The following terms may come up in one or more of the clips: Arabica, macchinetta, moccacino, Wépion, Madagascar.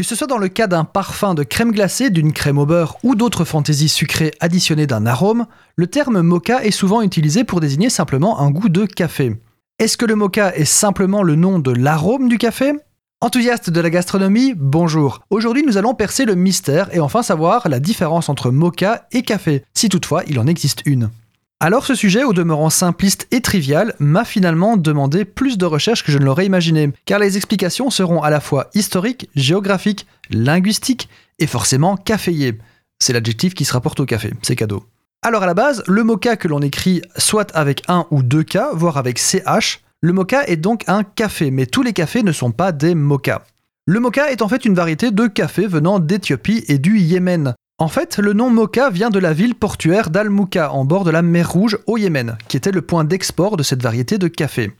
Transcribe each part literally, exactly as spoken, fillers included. Que ce soit dans le cas d'un parfum de crème glacée, d'une crème au beurre ou d'autres fantaisies sucrées additionnées d'un arôme, le terme mocha est souvent utilisé pour désigner simplement un goût de café. Est-ce que le mocha est simplement le nom de l'arôme du café ? Enthousiastes de la gastronomie, bonjour. Aujourd'hui, nous allons percer le mystère et enfin savoir la différence entre mocha et café, si toutefois il en existe une. Alors ce sujet, au demeurant simpliste et trivial, m'a finalement demandé plus de recherches que je ne l'aurais imaginé, car les explications seront à la fois historiques, géographiques, linguistiques et forcément caféiées. C'est l'adjectif qui se rapporte au café, c'est cadeau. Alors à la base, le mocha que l'on écrit soit avec un ou deux K, voire avec C H, le mocha est donc un café, mais tous les cafés ne sont pas des mochas. Le mocha est en fait une variété de café venant d'Éthiopie et du Yémen. En fait, le nom mocha vient de la ville portuaire d'Al-Mouka, en bord de la mer Rouge, au Yémen, qui était le point d'export de cette variété de café.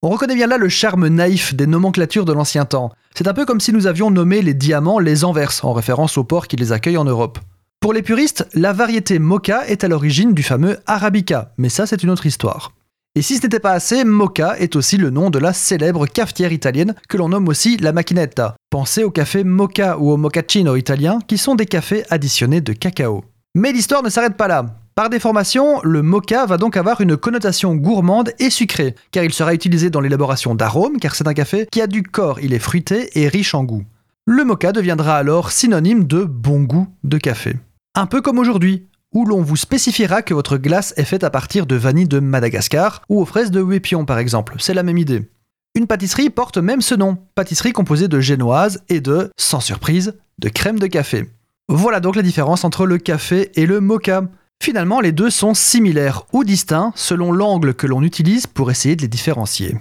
On reconnaît bien là le charme naïf des nomenclatures de l'ancien temps. C'est un peu comme si nous avions nommé les diamants les anverses, en référence aux ports qui les accueillent en Europe. Pour les puristes, la variété mocha est à l'origine du fameux Arabica, mais ça c'est une autre histoire. Et si ce n'était pas assez, mocha est aussi le nom de la célèbre cafetière italienne que l'on nomme aussi la macchinetta. Pensez au café mocha ou au moccacino italien qui sont des cafés additionnés de cacao. Mais l'histoire ne s'arrête pas là. Par déformation, le mocha va donc avoir une connotation gourmande et sucrée, car il sera utilisé dans l'élaboration d'arômes, car c'est un café qui a du corps, il est fruité et riche en goût. Le mocha deviendra alors synonyme de bon goût de café. Un peu comme aujourd'hui, où l'on vous spécifiera que votre glace est faite à partir de vanille de Madagascar ou aux fraises de Wépion par exemple, c'est la même idée. Une pâtisserie porte même ce nom, pâtisserie composée de génoise et de, sans surprise, de crème de café. Voilà donc la différence entre le café et le mocha. Finalement, les deux sont similaires ou distincts selon l'angle que l'on utilise pour essayer de les différencier.